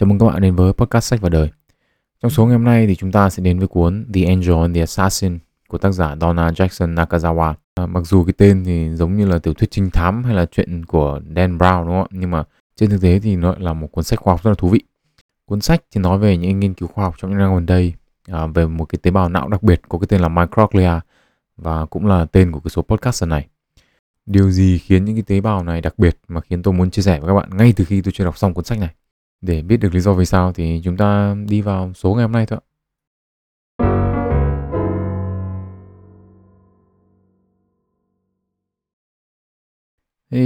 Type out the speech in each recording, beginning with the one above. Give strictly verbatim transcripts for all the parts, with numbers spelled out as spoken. Chào mừng các bạn đến với podcast Sách và Đời. Trong số ngày hôm nay thì chúng ta sẽ đến với cuốn The Angel and the Assassin của tác giả Donna Jackson Nakazawa. À, mặc dù cái tên thì giống như là tiểu thuyết trinh thám hay là chuyện của Dan Brown đúng không ạ? Nhưng mà trên thực tế thì nó là một cuốn sách khoa học rất là thú vị. Cuốn sách thì nói về những nghiên cứu khoa học trong những năm gần đây à, về một cái tế bào não đặc biệt có cái tên là microglia và cũng là tên của cái số podcast này. Điều gì khiến những cái tế bào này đặc biệt mà khiến tôi muốn chia sẻ với các bạn ngay từ khi tôi chưa đọc xong cuốn sách này? Để biết được lý do vì sao thì chúng ta đi vào số ngày hôm nay thôi ạ.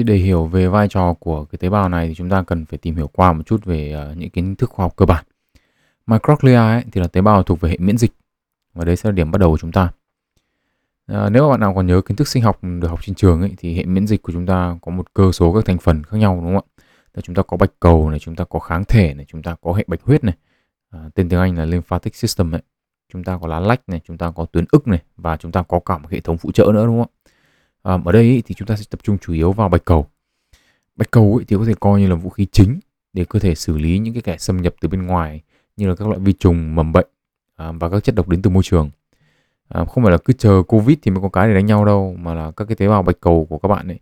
Để hiểu về vai trò của cái tế bào này thì chúng ta cần phải tìm hiểu qua một chút về những kiến thức khoa học cơ bản. Microglia ấy, thì là tế bào thuộc về hệ miễn dịch và đấy sẽ là điểm bắt đầu của chúng ta. À, nếu mà bạn nào còn nhớ kiến thức sinh học được học trên trường ấy, thì hệ miễn dịch của chúng ta có một cơ số các thành phần khác nhau đúng không ạ? Là chúng ta có bạch cầu này, chúng ta có kháng thể này, chúng ta có hệ bạch huyết này, à, tên tiếng Anh là lymphatic system này, chúng ta có lá lách này, chúng ta có tuyến ức này và chúng ta có cả một hệ thống phụ trợ nữa đúng không ạ? À, ở đây thì chúng ta sẽ tập trung chủ yếu vào bạch cầu. Bạch cầu thì có thể coi như là vũ khí chính để cơ thể xử lý những cái kẻ xâm nhập từ bên ngoài như là các loại vi trùng, mầm bệnh à, và các chất độc đến từ môi trường. À, không phải là cứ chờ Covid thì mới có cái để đánh nhau đâu, mà là các cái tế bào bạch cầu của các bạn ấy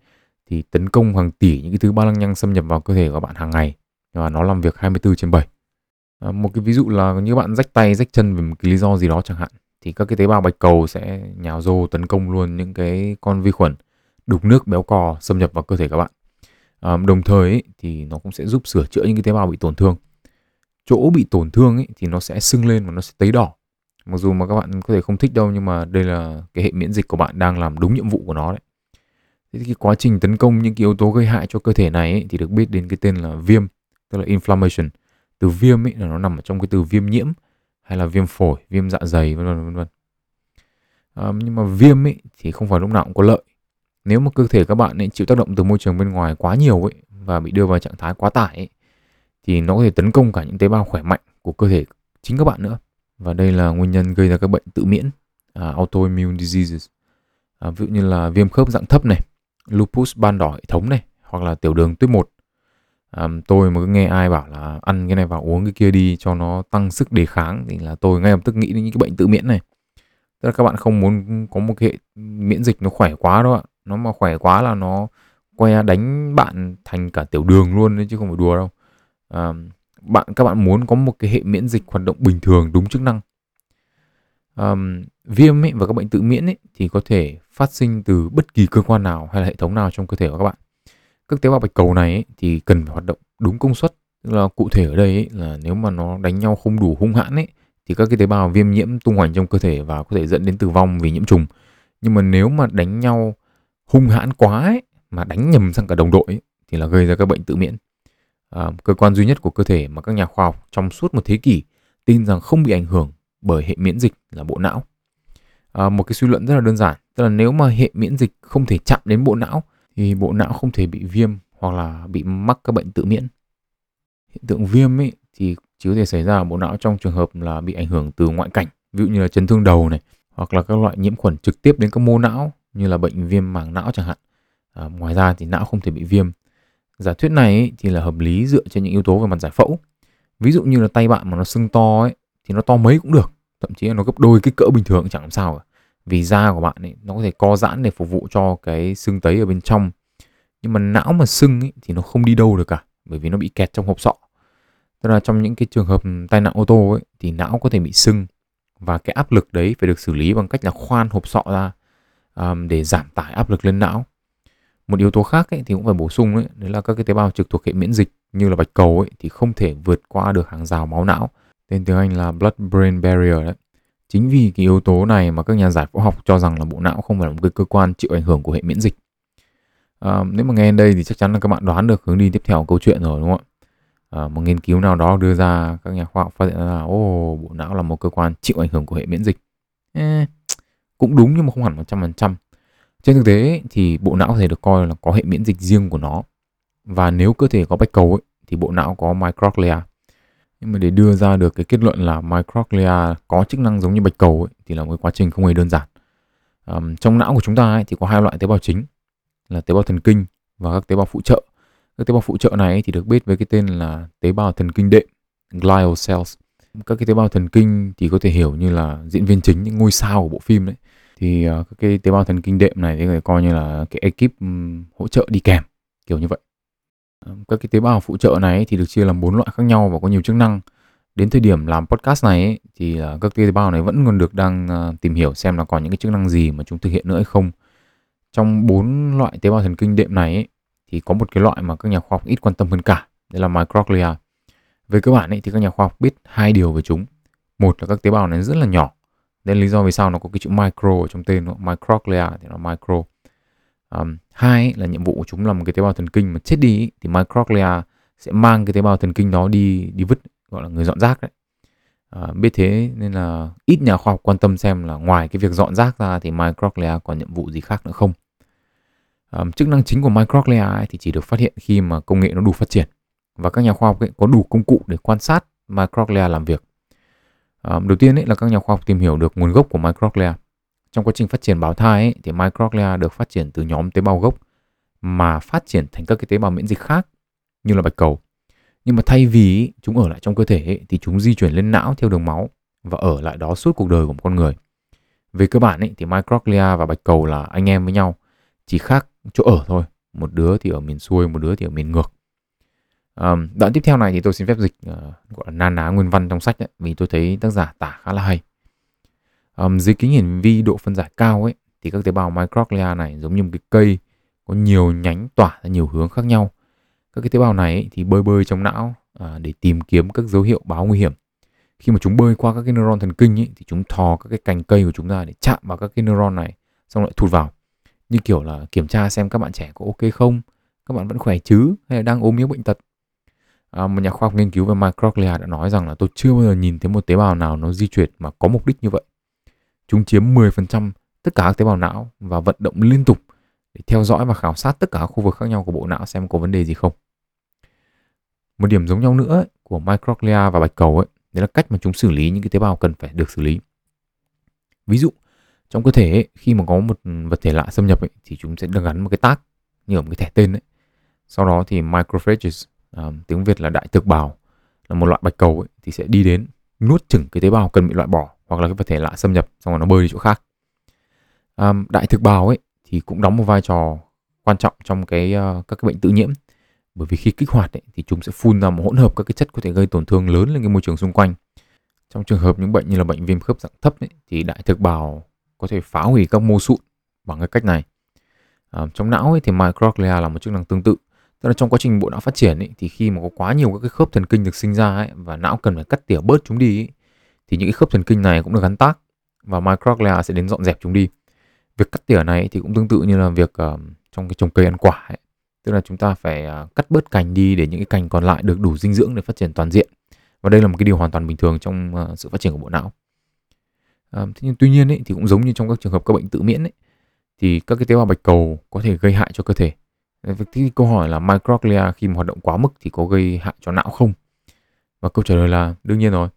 thì tấn công hàng tỷ những cái thứ ba lăng nhăng xâm nhập vào cơ thể của bạn hàng ngày và nó làm việc hai mươi bốn trên bảy. À, một cái ví dụ là như bạn rách tay, rách chân vì một cái lý do gì đó chẳng hạn, thì các cái tế bào bạch cầu sẽ nhào vô tấn công luôn những cái con vi khuẩn đục nước béo cò xâm nhập vào cơ thể các bạn. À, đồng thời ấy, thì nó cũng sẽ giúp sửa chữa những cái tế bào bị tổn thương. Chỗ bị tổn thương ấy, thì nó sẽ sưng lên và nó sẽ tấy đỏ. Mặc dù mà các bạn có thể không thích đâu, nhưng mà đây là cái hệ miễn dịch của bạn đang làm đúng nhiệm vụ của nó đấy. Thế thì cái quá trình tấn công những cái yếu tố gây hại cho cơ thể này ấy, thì được biết đến cái tên là viêm, tức là inflammation. Từ viêm ấy là nó nằm ở trong cái từ viêm nhiễm hay là viêm phổi, viêm dạ dày vân vân vân vân. À, nhưng mà viêm ấy thì không phải lúc nào cũng có lợi. Nếu mà cơ thể các bạn ấy chịu tác động từ môi trường bên ngoài quá nhiều ấy và bị đưa vào trạng thái quá tải ấy, thì nó có thể tấn công cả những tế bào khỏe mạnh của cơ thể chính các bạn nữa. Và đây là nguyên nhân gây ra các bệnh tự miễn, à, autoimmune diseases. À, ví dụ như là viêm khớp dạng thấp này, lupus ban đỏ hệ thống này, hoặc là tiểu đường tuyếp một. À, tôi mà cứ nghe ai bảo là ăn cái này và uống cái kia đi cho nó tăng sức đề kháng thì là tôi ngay lập tức nghĩ đến những cái bệnh tự miễn này. Tức là các bạn không muốn có một cái hệ miễn dịch nó khỏe quá đâu ạ. Nó mà khỏe quá là nó que đánh bạn thành cả tiểu đường luôn đấy chứ không phải đùa đâu. À, bạn các bạn muốn có một cái hệ miễn dịch hoạt động bình thường đúng chức năng. Um, viêm ấy và các bệnh tự miễn ấy thì có thể phát sinh từ bất kỳ cơ quan nào hay là hệ thống nào trong cơ thể của các bạn. Các tế bào bạch cầu này ấy, thì cần phải hoạt động đúng công suất. Tức là cụ thể ở đây ấy, là nếu mà nó đánh nhau không đủ hung hãn ấy, thì các cái tế bào viêm nhiễm tung hoành trong cơ thể và có thể dẫn đến tử vong vì nhiễm trùng. Nhưng mà nếu mà đánh nhau hung hãn quá ấy, mà đánh nhầm sang cả đồng đội ấy, thì là gây ra các bệnh tự miễn. À, cơ quan duy nhất của cơ thể mà các nhà khoa học trong suốt một thế kỷ tin rằng không bị ảnh hưởng bởi hệ miễn dịch là bộ não. À, một cái suy luận rất là đơn giản, tức là nếu mà hệ miễn dịch không thể chạm đến bộ não thì bộ não không thể bị viêm hoặc là bị mắc các bệnh tự miễn. Hiện tượng viêm ấy thì chỉ có thể xảy ra ở bộ não trong trường hợp là bị ảnh hưởng từ ngoại cảnh, ví dụ như là chấn thương đầu này, hoặc là các loại nhiễm khuẩn trực tiếp đến các mô não như là bệnh viêm màng não chẳng hạn. À, ngoài ra thì não không thể bị viêm. Giả thuyết này ấy, thì là hợp lý dựa trên những yếu tố về mặt giải phẫu. Ví dụ như là tay bạn mà nó sưng to ấy, thì nó to mấy cũng được, thậm chí là nó gấp đôi kích cỡ bình thường chẳng làm sao cả. Vì da của bạn ấy, nó có thể co giãn để phục vụ cho cái sưng tấy ở bên trong. Nhưng mà não mà sưng ấy, thì nó không đi đâu được cả, bởi vì nó bị kẹt trong hộp sọ. Tức là trong những cái trường hợp tai nạn ô tô ấy, thì não có thể bị sưng và cái áp lực đấy phải được xử lý bằng cách là khoan hộp sọ ra um, để giảm tải áp lực lên não. Một yếu tố khác ấy, thì cũng phải bổ sung ấy, đấy là các cái tế bào trực thuộc hệ miễn dịch như là bạch cầu ấy, thì không thể vượt qua được hàng rào máu não. Tên tiếng Anh là blood-brain barrier đấy. Chính vì cái yếu tố này mà các nhà giải phẫu học cho rằng là bộ não không phải là một cái cơ quan chịu ảnh hưởng của hệ miễn dịch. À, nếu mà nghe đến đây thì chắc chắn là các bạn đoán được hướng đi tiếp theo của câu chuyện rồi đúng không ạ? À, một nghiên cứu nào đó đưa ra, các nhà khoa học phát hiện ra là ô, bộ não là một cơ quan chịu ảnh hưởng của hệ miễn dịch. Eh, cũng đúng nhưng mà không hẳn một trăm phần trăm. Trên thực tế ấy, thì bộ não có thể được coi là có hệ miễn dịch riêng của nó. Và nếu cơ thể có bạch cầu ấy, thì bộ não có microglia. Nhưng mà để đưa ra được cái kết luận là microglia có chức năng giống như bạch cầu ấy, thì là một quá trình không hề đơn giản. À, trong não của chúng ta ấy, thì có hai loại tế bào chính là tế bào thần kinh và các tế bào phụ trợ. Các tế bào phụ trợ này ấy, thì được biết với cái tên là tế bào thần kinh đệm glial cells. Các cái tế bào thần kinh thì có thể hiểu như là diễn viên chính, những ngôi sao của bộ phim đấy. Thì uh, các cái tế bào thần kinh đệm này thì có thể coi như là cái ekip um, hỗ trợ đi kèm, kiểu như vậy. Uh, các cái tế bào phụ trợ này thì được chia làm bốn loại khác nhau và có nhiều chức năng. Đến thời điểm làm podcast này ấy, thì uh, các tế bào này vẫn còn được đang uh, tìm hiểu xem là còn những cái chức năng gì mà chúng thực hiện nữa hay không. Trong bốn loại tế bào thần kinh đệm này ấy, thì có một cái loại mà các nhà khoa học ít quan tâm hơn cả, đấy là microglia. Về cơ bản ấy, thì các nhà khoa học biết hai điều về chúng. Một là các tế bào này rất là nhỏ. Đây là lý do vì sao nó có cái chữ micro ở trong tên, microglia thì nó micro. Um, hai ấy, là nhiệm vụ của chúng là một cái tế bào thần kinh mà chết đi ấy, thì microglia sẽ mang cái tế bào thần kinh đó đi đi vứt, gọi là người dọn rác đấy. Uh, biết thế nên là ít nhà khoa học quan tâm xem là ngoài cái việc dọn rác ra thì microglia còn nhiệm vụ gì khác nữa không. Um, chức năng chính của microglia ấy thì chỉ được phát hiện khi mà công nghệ nó đủ phát triển và các nhà khoa học ấy có đủ công cụ để quan sát microglia làm việc. À, đầu tiên ấy là các nhà khoa học tìm hiểu được nguồn gốc của microglia. Trong quá trình phát triển bào thai ấy, thì microglia được phát triển từ nhóm tế bào gốc mà phát triển thành các cái tế bào miễn dịch khác như là bạch cầu. Nhưng mà thay vì ấy, chúng ở lại trong cơ thể ấy, thì chúng di chuyển lên não theo đường máu và ở lại đó suốt cuộc đời của một con người. Về cơ bản ấy, thì microglia và bạch cầu là anh em với nhau, chỉ khác chỗ ở thôi. Một đứa thì ở miền xuôi, một đứa thì ở miền ngược. Um, đoạn tiếp theo này thì tôi xin phép dịch uh, gọi là na ná nguyên văn trong sách ấy, vì tôi thấy tác giả tả khá là hay. um, Dưới kính hiển vi độ phân giải cao ấy, thì các tế bào microglia này giống như một cái cây có nhiều nhánh tỏa ra nhiều hướng khác nhau. Các cái tế bào này ấy, thì bơi bơi trong não uh, để tìm kiếm các dấu hiệu báo nguy hiểm. Khi mà chúng bơi qua các cái neuron thần kinh ấy, thì chúng thò các cái cành cây của chúng ra để chạm vào các cái neuron này, xong lại thụt vào. Như kiểu là kiểm tra xem các bạn trẻ có ok không, các bạn vẫn khỏe chứ, hay là đang ốm yếu bệnh tật. À, một nhà khoa học nghiên cứu về microglia đã nói rằng là tôi chưa bao giờ nhìn thấy một tế bào nào nó di chuyển mà có mục đích như vậy. Chúng chiếm mười phần trăm tất cả các tế bào não và vận động liên tục để theo dõi và khảo sát tất cả các khu vực khác nhau của bộ não xem có vấn đề gì không. Một điểm giống nhau nữa của microglia và bạch cầu ấy, đấy là cách mà chúng xử lý những cái tế bào cần phải được xử lý. Ví dụ, trong cơ thể ấy, khi mà có một vật thể lạ xâm nhập ấy, thì chúng sẽ được gắn một cái tag như ở một cái thẻ tên ấy. Sau đó thì microphages, À, tiếng Việt là đại thực bào, là một loại bạch cầu ấy, thì sẽ đi đến nuốt chửng cái tế bào cần bị loại bỏ hoặc là cái vật thể lạ xâm nhập, xong rồi nó bơi đi chỗ khác. à, Đại thực bào ấy thì cũng đóng một vai trò quan trọng trong cái uh, các cái bệnh tự nhiễm, bởi vì khi kích hoạt ấy, thì chúng sẽ phun ra một hỗn hợp các cái chất có thể gây tổn thương lớn lên cái môi trường xung quanh. Trong trường hợp những bệnh như là bệnh viêm khớp dạng thấp ấy, thì đại thực bào có thể phá hủy các mô sụn bằng cái cách này. à, Trong não ấy, thì microglia là một chức năng tương tự. Tức là trong quá trình bộ não phát triển ấy, thì khi mà có quá nhiều các cái khớp thần kinh được sinh ra ấy, và não cần phải cắt tỉa bớt chúng đi ấy, thì những cái khớp thần kinh này cũng được gắn tag và microglia sẽ đến dọn dẹp chúng đi. Việc cắt tỉa này thì cũng tương tự như là việc uh, trong cái trồng cây ăn quả ấy. Tức là chúng ta phải uh, cắt bớt cành đi để những cái cành còn lại được đủ dinh dưỡng để phát triển toàn diện. Và đây là một cái điều hoàn toàn bình thường trong uh, sự phát triển của bộ não. Uh, thế nhưng tuy nhiên ấy, thì cũng giống như trong các trường hợp các bệnh tự miễn ấy, thì các cái tế bào bạch cầu có thể gây hại cho cơ thể. Thế câu hỏi là microglia khi mà hoạt động quá mức thì có gây hại cho não không? Và câu trả lời là đương nhiên rồi.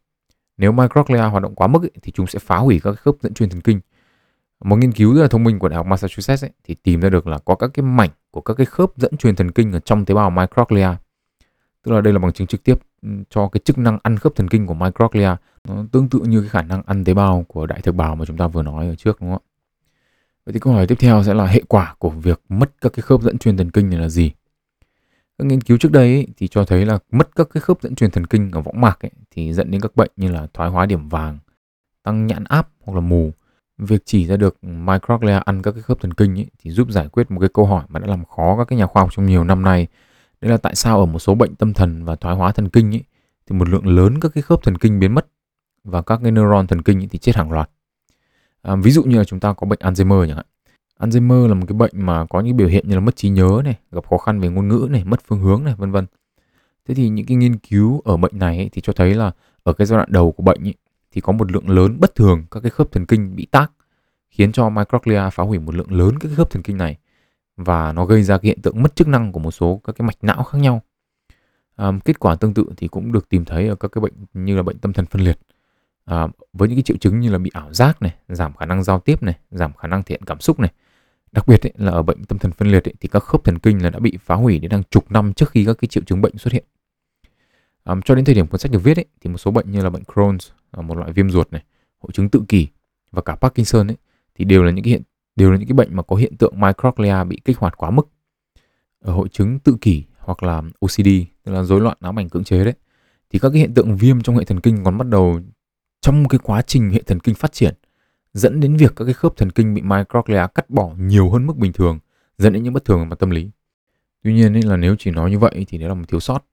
Nếu microglia hoạt động quá mức ấy, thì chúng sẽ phá hủy các khớp dẫn truyền thần kinh. Một nghiên cứu rất là thông minh của Đại học Massachusetts ấy, thì tìm ra được là có các cái mảnh của các cái khớp dẫn truyền thần kinh ở trong tế bào microglia. Tức là đây là bằng chứng trực tiếp cho cái chức năng ăn khớp thần kinh của microglia. Nó tương tự như cái khả năng ăn tế bào của đại thực bào mà chúng ta vừa nói ở trước, đúng không ạ? Vậy thì câu hỏi tiếp theo sẽ là hệ quả của việc mất các cái khớp dẫn truyền thần kinh này là gì? Các nghiên cứu trước đây ấy, thì cho thấy là mất các cái khớp dẫn truyền thần kinh ở võng mạc ấy, thì dẫn đến các bệnh như là thoái hóa điểm vàng, tăng nhãn áp hoặc là mù. Việc chỉ ra được microglia ăn các cái khớp thần kinh ấy, thì giúp giải quyết một cái câu hỏi mà đã làm khó các cái nhà khoa học trong nhiều năm nay. Đấy là tại sao ở một số bệnh tâm thần và thoái hóa thần kinh ấy, thì một lượng lớn các cái khớp thần kinh biến mất và các cái neuron thần kinh ấy, thì chết hàng loạt. À, ví dụ như là chúng ta có bệnh Alzheimer chẳng hạn. Alzheimer là một cái bệnh mà có những biểu hiện như là mất trí nhớ này, gặp khó khăn về ngôn ngữ này, mất phương hướng này, vân vân. Thế thì những cái nghiên cứu ở bệnh này ấy, thì cho thấy là ở cái giai đoạn đầu của bệnh ấy, thì có một lượng lớn bất thường các cái khớp thần kinh bị tác, khiến cho microglia phá hủy một lượng lớn các cái khớp thần kinh này và nó gây ra cái hiện tượng mất chức năng của một số các cái mạch não khác nhau. À, kết quả tương tự thì cũng được tìm thấy ở các cái bệnh như là bệnh tâm thần phân liệt. À, với những cái triệu chứng như là bị ảo giác này, giảm khả năng giao tiếp này, giảm khả năng thể hiện cảm xúc này. Đặc biệt ấy, là ở bệnh tâm thần phân liệt ấy, thì các khớp thần kinh là đã bị phá hủy đến hàng chục năm trước khi các cái triệu chứng bệnh xuất hiện. Um, cho đến thời điểm cuốn sách được viết ấy, thì một số bệnh như là bệnh Crohn's, một loại viêm ruột này, hội chứng tự kỷ và cả Parkinson ấy, thì đều là những cái hiện đều là những cái bệnh mà có hiện tượng microglia bị kích hoạt quá mức. Ở hội chứng tự kỷ hoặc là O C D, tức là rối loạn ám ảnh cưỡng chế đấy, thì các cái hiện tượng viêm trong hệ thần kinh còn bắt đầu trong cái quá trình hệ thần kinh phát triển, dẫn đến việc các cái khớp thần kinh bị microglia cắt bỏ nhiều hơn mức bình thường, dẫn đến những bất thường về tâm lý. Tuy nhiên nên là nếu chỉ nói như vậy thì đấy là một thiếu sót,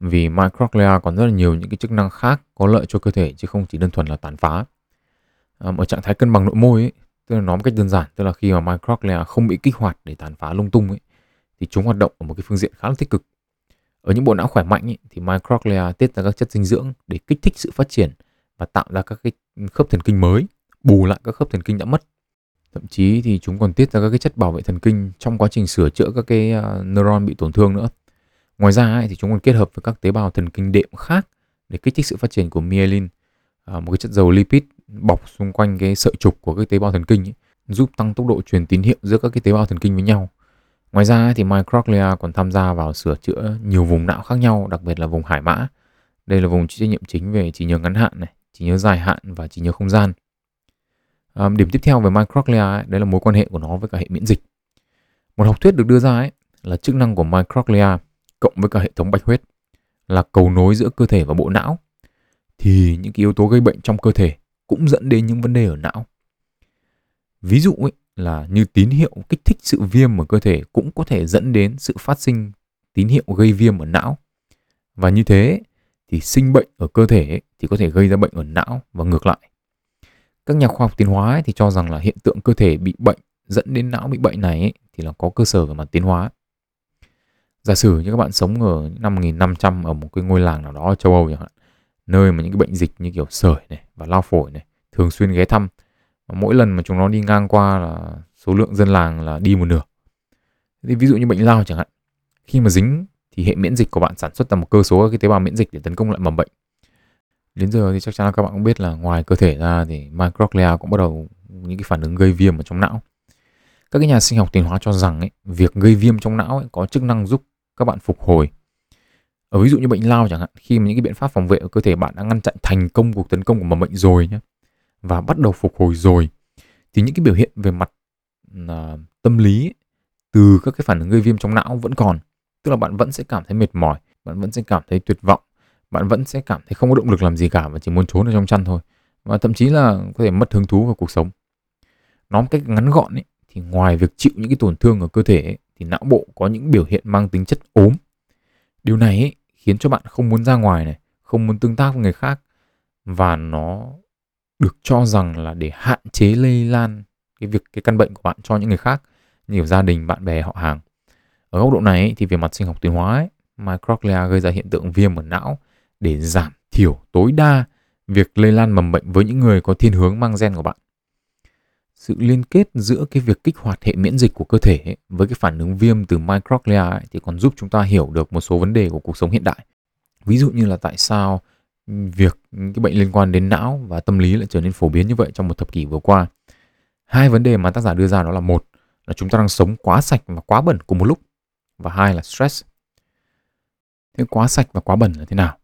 vì microglia còn rất là nhiều những cái chức năng khác có lợi cho cơ thể chứ không chỉ đơn thuần là tàn phá. À, ở trạng thái cân bằng nội môi ấy, tức là nói một cách đơn giản, tức là khi mà microglia không bị kích hoạt để tàn phá lung tung ấy, thì chúng hoạt động ở một cái phương diện khá là tích cực. Ở những bộ não khỏe mạnh ấy, thì microglia tiết ra các chất dinh dưỡng để kích thích sự phát triển và tạo ra các cái khớp thần kinh mới, bù lại các khớp thần kinh đã mất. Thậm chí thì chúng còn tiết ra các cái chất bảo vệ thần kinh trong quá trình sửa chữa các cái neuron bị tổn thương nữa. Ngoài ra ấy, thì chúng còn kết hợp với các tế bào thần kinh đệm khác để kích thích sự phát triển của myelin, một cái chất dầu lipid bọc xung quanh cái sợi trục của các tế bào thần kinh ấy, giúp tăng tốc độ truyền tín hiệu giữa các cái tế bào thần kinh với nhau. Ngoài ra ấy, thì microglia còn tham gia vào sửa chữa nhiều vùng não khác nhau, đặc biệt là vùng hải mã. Đây là vùng chịu trách nhiệm chính về trí nhớ ngắn hạn này, trí nhớ dài hạn và trí nhớ không gian. À, điểm tiếp theo về microglia ấy, đấy là mối quan hệ của nó với cả hệ miễn dịch. Một học thuyết được đưa ra ấy, là chức năng của microglia cộng với cả hệ thống bạch huyết là cầu nối giữa cơ thể và bộ não, thì những cái yếu tố gây bệnh trong cơ thể cũng dẫn đến những vấn đề ở não. Ví dụ ấy, là như tín hiệu kích thích sự viêm ở cơ thể cũng có thể dẫn đến sự phát sinh tín hiệu gây viêm ở não. Và như thế thì sinh bệnh ở cơ thể ấy, thì có thể gây ra bệnh ở não và ngược lại. Các nhà khoa học tiến hóa ấy, thì cho rằng là hiện tượng cơ thể bị bệnh dẫn đến não bị bệnh này ấy, thì là có cơ sở về mặt tiến hóa. Giả sử như các bạn sống ở năm một nghìn năm trăm ở một cái ngôi làng nào đó ở châu Âu chẳng hạn, nơi mà những cái bệnh dịch như kiểu sởi này và lao phổi này thường xuyên ghé thăm, và mỗi lần mà chúng nó đi ngang qua là số lượng dân làng là đi một nửa. Thì ví dụ như bệnh lao chẳng hạn, khi mà dính thì hệ miễn dịch của bạn sản xuất ra một cơ số các cái tế bào miễn dịch để tấn công lại mầm bệnh. Đến giờ thì chắc chắn là các bạn cũng biết là ngoài cơ thể ra thì microglia cũng bắt đầu những cái phản ứng gây viêm ở trong não. Các cái nhà sinh học tiến hóa cho rằng ấy, việc gây viêm trong não ấy, có chức năng giúp các bạn phục hồi. Ở ví dụ như bệnh lao chẳng hạn, khi mà những cái biện pháp phòng vệ ở cơ thể bạn đã ngăn chặn thành công cuộc tấn công của mầm bệnh rồi nhé, và bắt đầu phục hồi rồi, thì những cái biểu hiện về mặt à, tâm lý ấy, từ các cái phản ứng gây viêm trong não vẫn còn. Tức là bạn vẫn sẽ cảm thấy mệt mỏi, bạn vẫn sẽ cảm thấy tuyệt vọng, bạn vẫn sẽ cảm thấy không có động lực làm gì cả và chỉ muốn trốn ở trong chăn thôi, và thậm chí là có thể mất hứng thú vào cuộc sống. Nói một cách ngắn gọn ấy, thì ngoài việc chịu những cái tổn thương ở cơ thể ấy, thì não bộ có những biểu hiện mang tính chất ốm. Điều này ấy, khiến cho bạn không muốn ra ngoài này, không muốn tương tác với người khác, và nó được cho rằng là để hạn chế lây lan cái việc cái căn bệnh của bạn cho những người khác, như gia đình, bạn bè, họ hàng. Ở góc độ này ấy, thì về mặt sinh học tiến hóa ấy, microglia gây ra hiện tượng viêm ở não để giảm thiểu tối đa việc lây lan mầm bệnh với những người có thiên hướng mang gen của bạn. Sự liên kết giữa cái việc kích hoạt hệ miễn dịch của cơ thể ấy, với cái phản ứng viêm từ microglia ấy, thì còn giúp chúng ta hiểu được một số vấn đề của cuộc sống hiện đại. Ví dụ như là tại sao việc cái bệnh liên quan đến não và tâm lý lại trở nên phổ biến như vậy trong một thập kỷ vừa qua. Hai vấn đề mà tác giả đưa ra đó là: một là chúng ta đang sống quá sạch và quá bẩn cùng một lúc, và hai là stress. Thế quá sạch và quá bẩn là thế nào?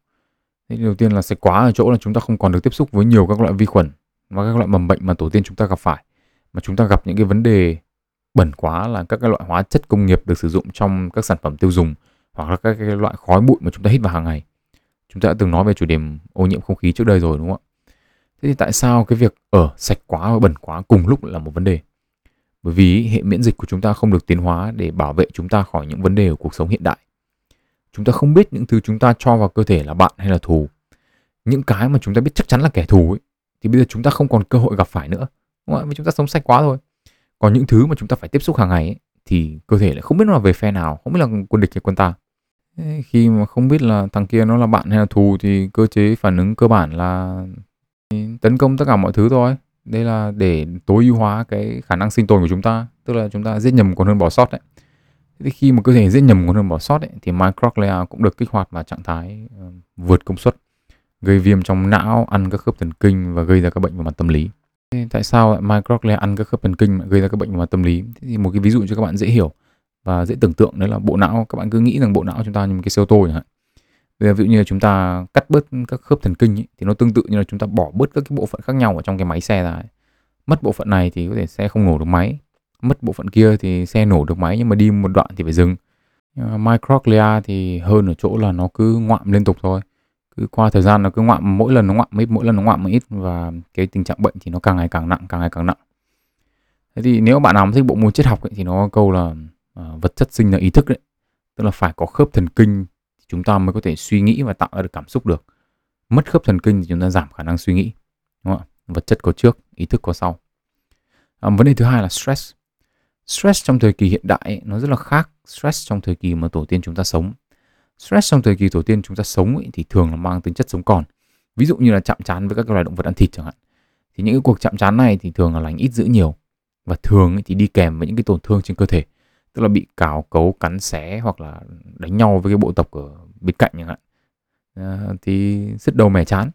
Thế đầu tiên là sạch quá ở chỗ là chúng ta không còn được tiếp xúc với nhiều các loại vi khuẩn và các loại mầm bệnh mà tổ tiên chúng ta gặp phải, mà chúng ta gặp những cái vấn đề bẩn quá là các cái loại hóa chất công nghiệp được sử dụng trong các sản phẩm tiêu dùng, hoặc là các cái loại khói bụi mà chúng ta hít vào hàng ngày. Chúng ta đã từng nói về chủ đề ô nhiễm không khí trước đây rồi, đúng không ạ? Thế thì tại sao cái việc ở sạch quá và bẩn quá cùng lúc là một vấn đề? Bởi vì hệ miễn dịch của chúng ta không được tiến hóa để bảo vệ chúng ta khỏi những vấn đề của cuộc sống hiện đại. Chúng ta không biết những thứ chúng ta cho vào cơ thể là bạn hay là thù. Những cái mà chúng ta biết chắc chắn là kẻ thù ấy, thì bây giờ chúng ta không còn cơ hội gặp phải nữa, đúng không? Vì chúng ta sống sạch quá thôi. Còn những thứ mà chúng ta phải tiếp xúc hàng ngày ấy, thì cơ thể lại không biết nó là về phe nào, không biết là quân địch hay quân ta. Khi mà không biết là thằng kia nó là bạn hay là thù thì cơ chế phản ứng cơ bản là tấn công tất cả mọi thứ thôi. Đây là để tối ưu hóa cái khả năng sinh tồn của chúng ta, tức là chúng ta giết nhầm còn hơn bỏ sót đấy. Thế khi mà cơ thể giết nhầm còn hơn bỏ sót ấy, thì microglia cũng được kích hoạt vào trạng thái vượt công suất, gây viêm trong não, ăn các khớp thần kinh và gây ra các bệnh về mặt tâm lý. Thế tại sao microglia ăn các khớp thần kinh mà gây ra các bệnh về mặt tâm lý? Thế thì một cái ví dụ cho các bạn dễ hiểu và dễ tưởng tượng, đấy là bộ não. Các bạn cứ nghĩ rằng bộ não chúng ta như một cái xe ô tô chẳng hạn, Ví dụ như là chúng ta cắt bớt các khớp thần kinh ấy, thì nó tương tự như là chúng ta bỏ bớt các cái bộ phận khác nhau ở trong cái máy xe ra ấy. Mất bộ phận này thì có thể xe không nổ được máy, mất bộ phận kia thì xe nổ được máy nhưng mà đi một đoạn thì phải dừng. Microglia thì hơn ở chỗ là nó cứ ngoạm liên tục thôi, cứ qua thời gian nó cứ ngoạm, mỗi lần nó ngoạm ít, mỗi lần nó ngoạm ít, và cái tình trạng bệnh thì nó càng ngày càng nặng, càng ngày càng nặng. Thế thì nếu bạn nào thích bộ môn triết học ấy, thì nó có câu là à, vật chất sinh ra ý thức đấy, tức là phải có khớp thần kinh thì chúng ta mới có thể suy nghĩ và tạo ra được cảm xúc được. Mất khớp thần kinh thì chúng ta giảm khả năng suy nghĩ, đúng không ạ? Vật chất có trước, ý thức có sau. À, vấn đề thứ hai là stress. Stress trong thời kỳ hiện đại ấy, nó rất là khác stress trong thời kỳ mà tổ tiên chúng ta sống. Stress trong thời kỳ tổ tiên chúng ta sống ấy, thì thường là mang tính chất sống còn. Ví dụ như là chạm trán với các loài động vật ăn thịt chẳng hạn. Thì những cái cuộc chạm trán này thì thường là lành ít dữ nhiều, và thường ấy thì đi kèm với những cái tổn thương trên cơ thể, tức là bị cào cấu, cắn xé hoặc là đánh nhau với cái bộ tộc ở bên cạnh chẳng hạn. À, thì sứt đầu mẻ trán.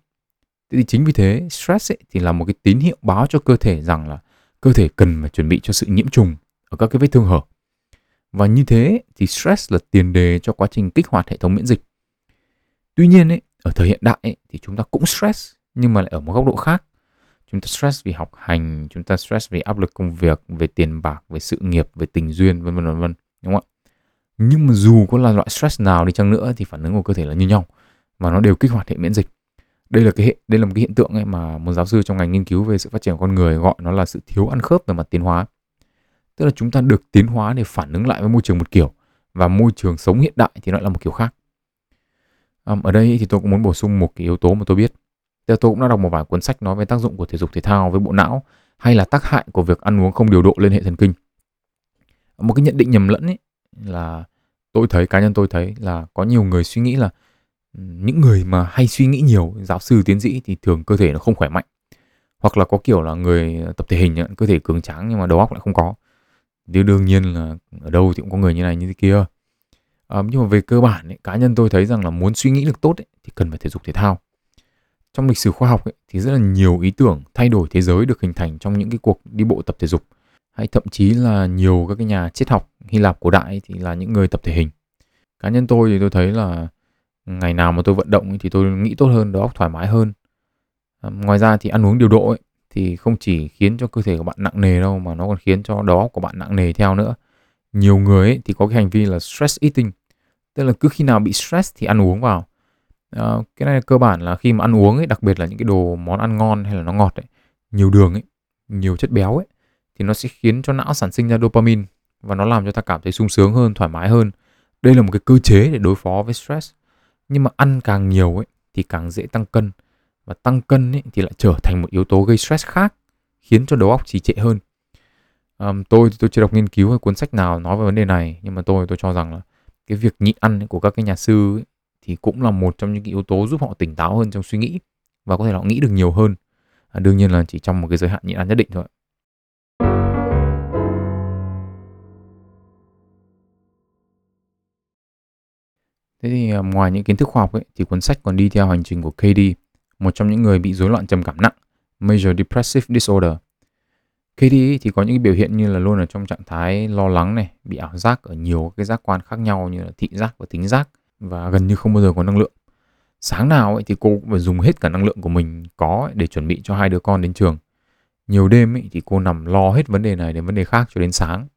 Thế thì chính vì thế stress ấy, thì là một cái tín hiệu báo cho cơ thể rằng là cơ thể cần phải chuẩn bị cho sự nhiễm trùng ở các cái vết thương hở. Và như thế thì stress là tiền đề cho quá trình kích hoạt hệ thống miễn dịch. Tuy nhiên ấy, ở thời hiện đại ấy, thì chúng ta cũng stress nhưng mà lại ở một góc độ khác. Chúng ta stress vì học hành, chúng ta stress vì áp lực công việc, về tiền bạc, về sự nghiệp, về tình duyên, vân vân vân, đúng không ạ? Nhưng mà dù có là loại stress nào đi chăng nữa thì phản ứng của cơ thể là như nhau và nó đều kích hoạt hệ miễn dịch. Đây là cái hệ, đây là một cái hiện tượng ấy mà một giáo sư trong ngành nghiên cứu về sự phát triển của con người gọi nó là sự thiếu ăn khớp về mặt tiến hóa. Tức là chúng ta được tiến hóa để phản ứng lại với môi trường một kiểu, và môi trường sống hiện đại thì lại là một kiểu khác. À, ở đây thì tôi cũng muốn bổ sung một cái yếu tố mà tôi biết. Tôi cũng đã đọc một vài cuốn sách nói về tác dụng của thể dục thể thao với bộ não, hay là tác hại của việc ăn uống không điều độ lên hệ thần kinh. Một cái nhận định nhầm lẫn ấy là tôi thấy, cá nhân tôi thấy là có nhiều người suy nghĩ là những người mà hay suy nghĩ nhiều, giáo sư, tiến sĩ thì thường cơ thể nó không khỏe mạnh. Hoặc là có kiểu là người tập thể hình, cơ thể cường tráng nhưng mà đầu óc lại không có. Điều đương nhiên là ở đâu thì cũng có người như này như thế kia. À, nhưng mà về cơ bản ấy, cá nhân tôi thấy rằng là muốn suy nghĩ được tốt ấy, thì cần phải thể dục thể thao. Trong lịch sử khoa học ấy, thì rất là nhiều ý tưởng thay đổi thế giới được hình thành trong những cái cuộc đi bộ tập thể dục, hay thậm chí là nhiều các cái nhà triết học Hy Lạp cổ đại ấy, thì là những người tập thể hình. Cá nhân tôi thì tôi thấy là ngày nào mà tôi vận động ấy, thì tôi nghĩ tốt hơn, đầu óc thoải mái hơn. À, ngoài ra thì ăn uống điều độ ấy, thì không chỉ khiến cho cơ thể của bạn nặng nề đâu mà nó còn khiến cho đó của bạn nặng nề theo nữa. Nhiều người ấy thì có cái hành vi là stress eating, tức là cứ khi nào bị stress thì ăn uống vào. À, cái này cơ bản là khi mà ăn uống ấy, đặc biệt là những cái đồ món ăn ngon hay là nó ngọt ấy, nhiều đường ấy, nhiều chất béo ấy, thì nó sẽ khiến cho não sản sinh ra dopamine và nó làm cho ta cảm thấy sung sướng hơn, thoải mái hơn. Đây là một cái cơ chế để đối phó với stress. Nhưng mà ăn càng nhiều ấy thì càng dễ tăng cân. Và tăng cân ấy, thì lại trở thành một yếu tố gây stress khác, khiến cho đầu óc trì trệ hơn. à, Tôi tôi chưa đọc nghiên cứu hay cuốn sách nào nói về vấn đề này, nhưng mà tôi tôi cho rằng là cái việc nhịn ăn của các cái nhà sư ấy, thì cũng là một trong những cái yếu tố giúp họ tỉnh táo hơn trong suy nghĩ, và có thể họ nghĩ được nhiều hơn. à, Đương nhiên là chỉ trong một cái giới hạn nhịn ăn nhất định thôi. Thế thì ngoài những kiến thức khoa học ấy, thì cuốn sách còn đi theo hành trình của Katie, một trong những người bị rối loạn trầm cảm nặng, Major Depressive Disorder. Katie thì có những cái biểu hiện như là luôn ở trong trạng thái lo lắng này, bị ảo giác ở nhiều cái giác quan khác nhau như là thị giác và thính giác, và gần như không bao giờ có năng lượng. Sáng nào ấy thì cô cũng phải dùng hết cả năng lượng của mình có để chuẩn bị cho hai đứa con đến trường. Nhiều đêm ấy thì cô nằm lo hết vấn đề này đến vấn đề khác cho đến sáng.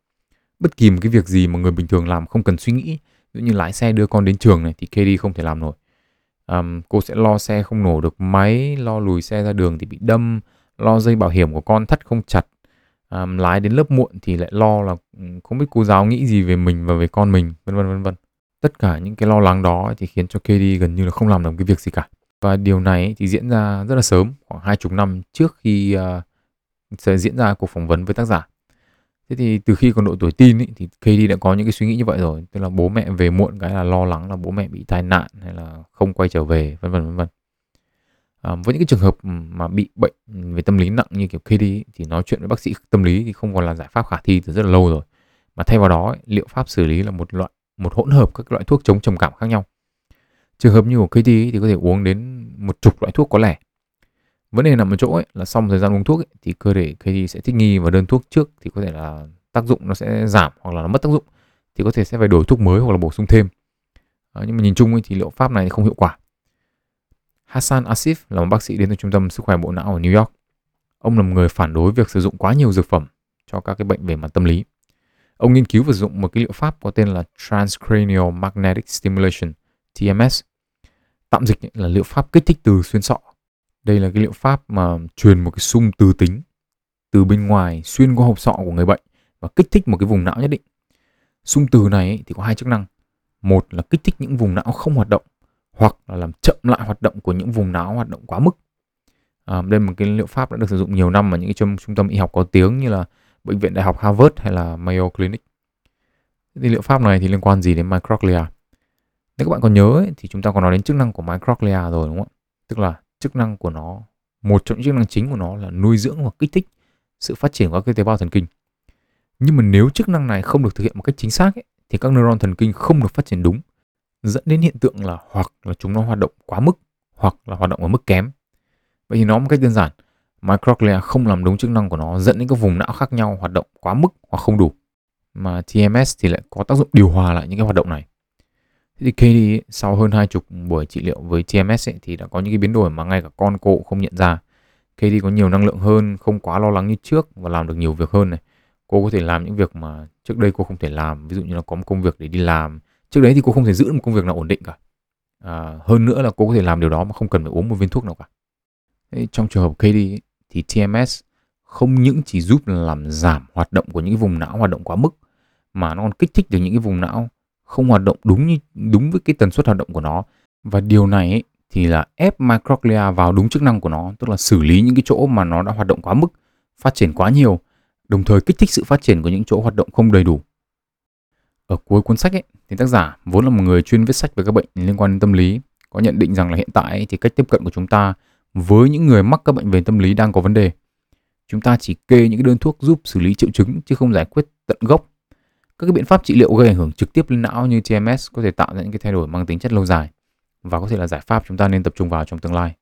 Bất kỳ một cái việc gì mà người bình thường làm không cần suy nghĩ, ví dụ như lái xe đưa con đến trường này thì Katie không thể làm nổi. Um, cô sẽ lo xe không nổ được máy, lo lùi xe ra đường thì bị đâm, lo dây bảo hiểm của con thắt không chặt, um, lái đến lớp muộn thì lại lo là không biết cô giáo nghĩ gì về mình và về con mình, vân vân vân vân. Tất cả những cái lo lắng đó thì khiến cho Katie gần như là không làm được cái việc gì cả. Và điều này thì diễn ra rất là sớm, khoảng hai chục năm trước khi uh, sẽ diễn ra cuộc phỏng vấn với tác giả. Thế thì từ khi còn độ tuổi teen ấy, thì Katie đã có những cái suy nghĩ như vậy rồi. Tức là bố mẹ về muộn cái là lo lắng là bố mẹ bị tai nạn hay là không quay trở về, vân vân vân vân. À, với những cái trường hợp mà bị bệnh về tâm lý nặng như kiểu Katie ấy, thì nói chuyện với bác sĩ tâm lý thì không còn là giải pháp khả thi từ rất là lâu rồi. Mà thay vào đó ấy, liệu pháp xử lý là một loại một hỗn hợp các loại thuốc chống trầm cảm khác nhau. Trường hợp như của Katie ấy, thì có thể uống đến một chục loại thuốc có lẻ. Vấn đề nằm ở chỗ ấy, là sau một thời gian uống thuốc ấy, thì cơ thể Katie sẽ thích nghi, và đơn thuốc trước thì có thể là tác dụng nó sẽ giảm hoặc là nó mất tác dụng, thì có thể sẽ phải đổi thuốc mới hoặc là bổ sung thêm. Đó, nhưng mà nhìn chung ấy, thì liệu pháp này không hiệu quả. Hassan Asif là một bác sĩ đến từ Trung tâm Sức khỏe Bộ não ở New York. Ông là một người phản đối việc sử dụng quá nhiều dược phẩm cho các cái bệnh về mặt tâm lý. Ông nghiên cứu và sử dụng một cái liệu pháp có tên là Transcranial Magnetic Stimulation, T M S. Tạm dịch là liệu pháp kích thích từ xuyên sọ. Đây là cái liệu pháp mà truyền một cái xung từ tính từ bên ngoài xuyên qua hộp sọ của người bệnh và kích thích một cái vùng não nhất định. Xung từ này ấy, thì có hai chức năng. Một là kích thích những vùng não không hoạt động, hoặc là làm chậm lại hoạt động của những vùng não hoạt động quá mức. À, đây là một cái liệu pháp đã được sử dụng nhiều năm ở những cái trung tâm y học có tiếng như là Bệnh viện Đại học Harvard hay là Mayo Clinic. Thì liệu pháp này thì liên quan gì đến microglia? Nếu các bạn còn nhớ ấy, thì chúng ta còn nói đến chức năng của microglia rồi đúng không ạ? Tức là chức năng của nó, một trong những chức năng chính của nó là nuôi dưỡng hoặc kích thích sự phát triển của các tế bào thần kinh. Nhưng mà nếu chức năng này không được thực hiện một cách chính xác ấy, thì các neuron thần kinh không được phát triển đúng, dẫn đến hiện tượng là hoặc là chúng nó hoạt động quá mức hoặc là hoạt động ở mức kém. Vậy thì nói một cách đơn giản, microglia không làm đúng chức năng của nó dẫn đến các vùng não khác nhau hoạt động quá mức hoặc không đủ. Mà tê em ét thì lại có tác dụng điều hòa lại những cái hoạt động này. Thế thì Katie sau hơn hai chục buổi trị liệu với tê em ét ấy, thì đã có những cái biến đổi mà ngay cả con cô không nhận ra. Katie có nhiều năng lượng hơn, không quá lo lắng như trước và làm được nhiều việc hơn này. Cô có thể làm những việc mà trước đây cô không thể làm, ví dụ như là có một công việc để đi làm. Trước đấy thì cô không thể giữ một công việc nào ổn định cả. À, hơn nữa là cô có thể làm điều đó mà không cần phải uống một viên thuốc nào cả. Thế trong trường hợp Katie thì tê em ét không những chỉ giúp làm giảm hoạt động của những cái vùng não hoạt động quá mức mà nó còn kích thích được những cái vùng não không hoạt động đúng như đúng với cái tần suất hoạt động của nó, và điều này ấy, thì là ép microglia vào đúng chức năng của nó, tức là xử lý những cái chỗ mà nó đã hoạt động quá mức, phát triển quá nhiều, đồng thời kích thích sự phát triển của những chỗ hoạt động không đầy đủ. Ở cuối cuốn sách ấy, thì tác giả vốn là một người chuyên viết sách về các bệnh liên quan đến tâm lý, có nhận định rằng là hiện tại ấy, thì cách tiếp cận của chúng ta với những người mắc các bệnh về tâm lý đang có vấn đề, chúng ta chỉ kê những cái đơn thuốc giúp xử lý triệu chứng chứ không giải quyết tận gốc. Các cái biện pháp trị liệu gây ảnh hưởng trực tiếp lên não như tê em ét có thể tạo ra những cái thay đổi mang tính chất lâu dài và có thể là giải pháp chúng ta nên tập trung vào trong tương lai.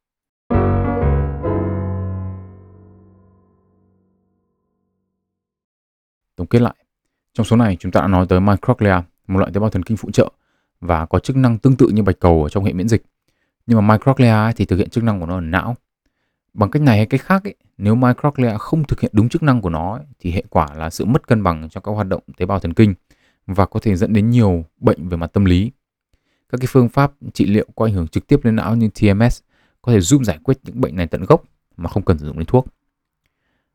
Tổng kết lại, trong số này chúng ta đã nói tới microglia, một loại tế bào thần kinh phụ trợ và có chức năng tương tự như bạch cầu ở trong hệ miễn dịch. Nhưng mà microglia thì thực hiện chức năng của nó ở não. Bằng cách này hay cách khác ấy, nếu microglia không thực hiện đúng chức năng của nó ấy, thì hệ quả là sự mất cân bằng trong các hoạt động tế bào thần kinh và có thể dẫn đến nhiều bệnh về mặt tâm lý. Các cái phương pháp trị liệu có ảnh hưởng trực tiếp lên não như tê em ét có thể giúp giải quyết những bệnh này tận gốc mà không cần sử dụng đến thuốc.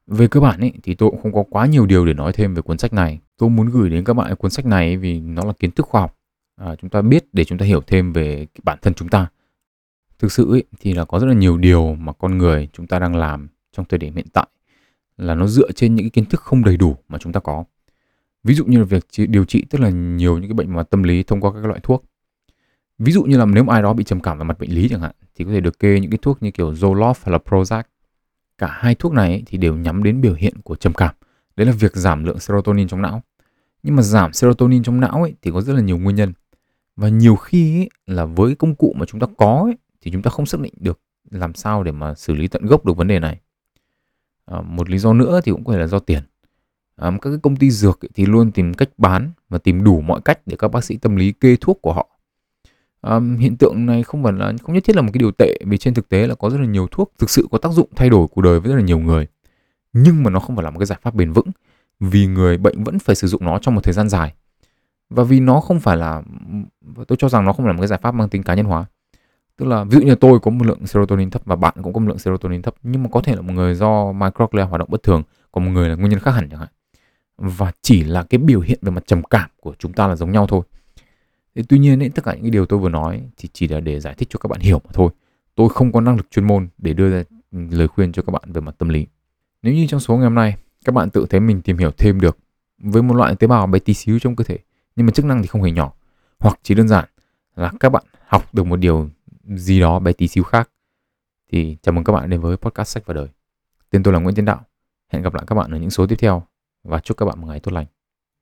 Về cơ bản ấy, thì tôi cũng không có quá nhiều điều để nói thêm về cuốn sách này. Tôi muốn gửi đến các bạn cuốn sách này vì nó là kiến thức khoa học. À, chúng ta biết để chúng ta hiểu thêm về bản thân chúng ta. Thực sự ấy, thì là có rất là nhiều điều mà con người chúng ta đang làm trong thời điểm hiện tại là nó dựa trên những kiến thức không đầy đủ mà chúng ta có. Ví dụ như là việc điều trị rất là nhiều những cái bệnh mà tâm lý thông qua các loại thuốc. Ví dụ như là nếu ai đó bị trầm cảm về mặt bệnh lý chẳng hạn thì có thể được kê những cái thuốc như kiểu Zoloft hay là Prozac. Cả hai thuốc này ấy, thì đều nhắm đến biểu hiện của trầm cảm. Đấy là việc giảm lượng serotonin trong não. Nhưng mà giảm serotonin trong não ấy, thì có rất là nhiều nguyên nhân. Và nhiều khi ấy, là với công cụ mà chúng ta có ấy, thì chúng ta không xác định được làm sao để mà xử lý tận gốc được vấn đề này. À, một lý do nữa thì cũng có thể là do tiền. À, các cái công ty dược thì luôn tìm cách bán và tìm đủ mọi cách để các bác sĩ tâm lý kê thuốc của họ. À, hiện tượng này không phải là không nhất thiết là một cái điều tệ, vì trên thực tế là có rất là nhiều thuốc thực sự có tác dụng thay đổi cuộc đời với rất là nhiều người. Nhưng mà nó không phải là một cái giải pháp bền vững, vì người bệnh vẫn phải sử dụng nó trong một thời gian dài. Và vì nó không phải là, tôi cho rằng nó không phải là một cái giải pháp mang tính cá nhân hóa. Tức là ví dụ như tôi có một lượng serotonin thấp và bạn cũng có một lượng serotonin thấp, nhưng mà có thể là một người do microglia hoạt động bất thường, còn một người là nguyên nhân khác hẳn chẳng hạn. Và chỉ là cái biểu hiện về mặt trầm cảm của chúng ta là giống nhau thôi. Thế tuy nhiên ấy, tất cả những cái điều tôi vừa nói thì chỉ là để giải thích cho các bạn hiểu mà thôi. Tôi không có năng lực chuyên môn để đưa ra lời khuyên cho các bạn về mặt tâm lý. Nếu như trong số ngày hôm nay các bạn tự thấy mình tìm hiểu thêm được với một loại tế bào bé tí xíu trong cơ thể nhưng mà chức năng thì không hề nhỏ, hoặc chỉ đơn giản là các bạn học được một điều gì đó bé tí xíu khác, thì chào mừng các bạn đến với podcast Sách và Đời. Tên tôi là Nguyễn Tiến Đạo. Hẹn gặp lại các bạn ở những số tiếp theo và chúc các bạn một ngày tốt lành.